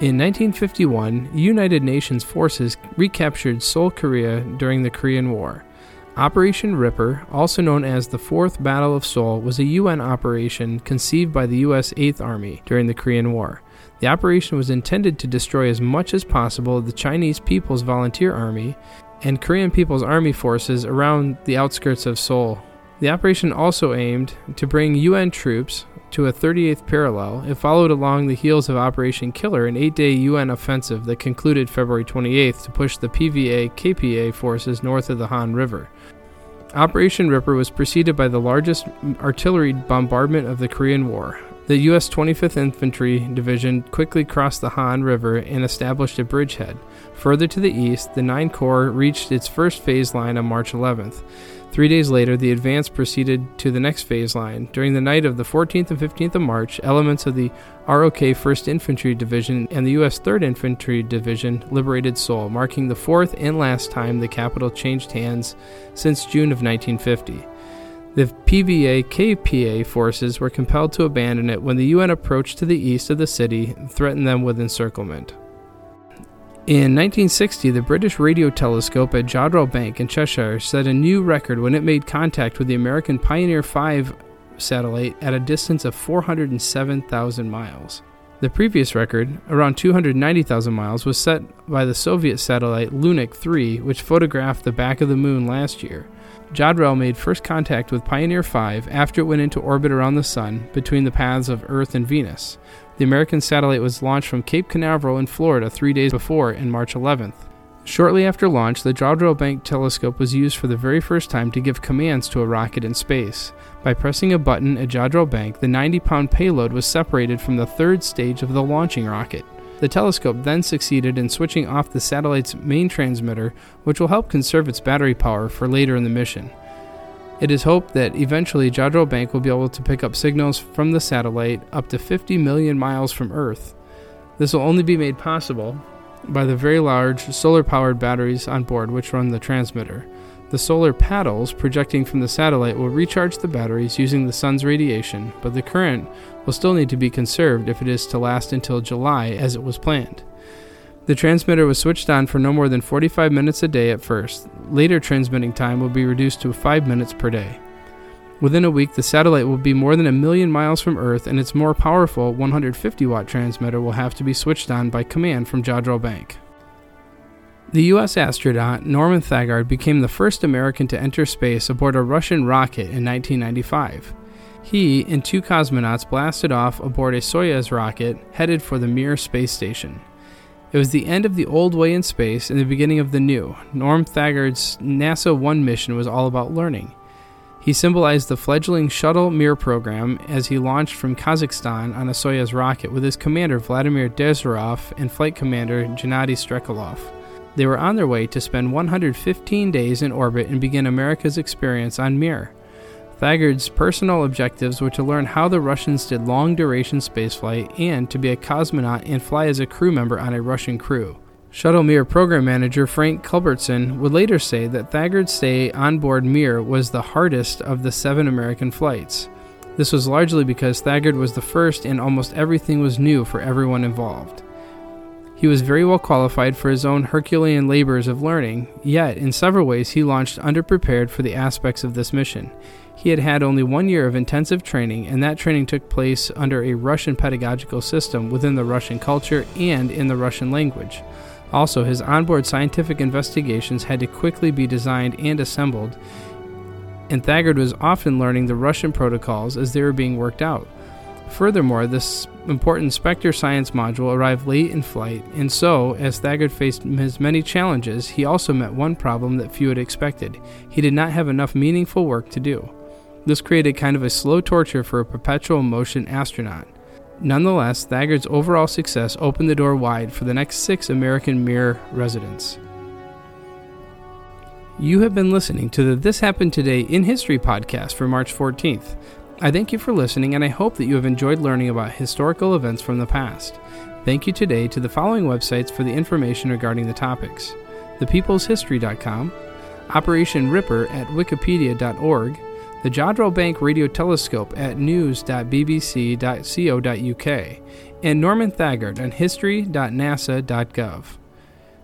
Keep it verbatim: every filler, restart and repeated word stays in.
In nineteen fifty-one, United Nations forces recaptured Seoul, Korea during the Korean War. Operation Ripper, also known as the Fourth Battle of Seoul, was a U N operation conceived by the U S Eighth Army during the Korean War. The operation was intended to destroy as much as possible the Chinese People's Volunteer Army and Korean People's Army forces around the outskirts of Seoul. The operation also aimed to bring U N troops to a thirty-eighth parallel. It followed along the heels of Operation Killer, an eight-day U N offensive that concluded February twenty-eighth to push the P V A K P A forces north of the Han River. Operation Ripper was preceded by the largest artillery bombardment of the Korean War. The U S twenty-fifth Infantry Division quickly crossed the Han River and established a bridgehead. Further to the east, the ninth Corps reached its first phase line on March eleventh. Three days later, the advance proceeded to the next phase line. During the night of the fourteenth and fifteenth of March, elements of the R O K first Infantry Division and the U S third Infantry Division liberated Seoul, marking the fourth and last time the capital changed hands since June of nineteen fifty. The P V A K P A forces were compelled to abandon it when the U N approached to the east of the city and threatened them with encirclement. In nineteen sixty, the British radio telescope at Jodrell Bank in Cheshire set a new record when it made contact with the American Pioneer five satellite at a distance of four hundred seven thousand miles. The previous record, around two hundred ninety thousand miles, was set by the Soviet satellite Lunik three, which photographed the back of the moon last year. Jodrell made first contact with Pioneer five after it went into orbit around the Sun between the paths of Earth and Venus. The American satellite was launched from Cape Canaveral in Florida three days before, on March eleventh. Shortly after launch, the Jodrell Bank telescope was used for the very first time to give commands to a rocket in space. By pressing a button at Jodrell Bank, the ninety-pound payload was separated from the third stage of the launching rocket. The telescope then succeeded in switching off the satellite's main transmitter, which will help conserve its battery power for later in the mission. It is hoped that eventually Jodrell Bank will be able to pick up signals from the satellite up to fifty million miles from Earth. This will only be made possible by the very large solar-powered batteries on board which run the transmitter. The solar paddles projecting from the satellite will recharge the batteries using the sun's radiation, but the current will still need to be conserved if it is to last until July as it was planned. The transmitter was switched on for no more than forty-five minutes a day at first. Later transmitting time will be reduced to five minutes per day. Within a week, the satellite will be more than a million miles from Earth, and its more powerful one hundred fifty watt transmitter will have to be switched on by command from Jodrell Bank. The U S astronaut Norman Thagard became the first American to enter space aboard a Russian rocket in nineteen ninety-five. He and two cosmonauts blasted off aboard a Soyuz rocket headed for the Mir space station. It was the end of the old way in space and the beginning of the new. Norm Thagard's NASA one mission was all about learning. He symbolized the fledgling Shuttle-Mir program as he launched from Kazakhstan on a Soyuz rocket with his commander Vladimir Dzherov and flight commander Gennady Strekalov. They were on their way to spend one hundred fifteen days in orbit and begin America's experience on Mir. Thagard's personal objectives were to learn how the Russians did long-duration spaceflight and to be a cosmonaut and fly as a crew member on a Russian crew. Shuttle-Mir program manager Frank Culbertson would later say that Thagard's stay on board Mir was the hardest of the seven American flights. This was largely because Thagard was the first and almost everything was new for everyone involved. He was very well qualified for his own Herculean labors of learning, yet in several ways he launched underprepared for the aspects of this mission. He had had only one year of intensive training, and that training took place under a Russian pedagogical system within the Russian culture and in the Russian language. Also, his onboard scientific investigations had to quickly be designed and assembled, and Thagard was often learning the Russian protocols as they were being worked out. Furthermore, this important Spectre science module arrived late in flight, and so, as Thagard faced his many challenges, he also met one problem that few had expected. He did not have enough meaningful work to do. This created kind of a slow torture for a perpetual motion astronaut. Nonetheless, Thagard's overall success opened the door wide for the next six American Mir residents. You have been listening to the This Happened Today in History podcast for March fourteenth. I thank you for listening, and I hope that you have enjoyed learning about historical events from the past. Thank you today to the following websites for the information regarding the topics: the peoples history dot com, Operation Ripper at wikipedia dot org, the Jodrell Bank Radio Telescope at news dot b b c dot co dot u k, and Norman Thagard on history dot nasa dot gov.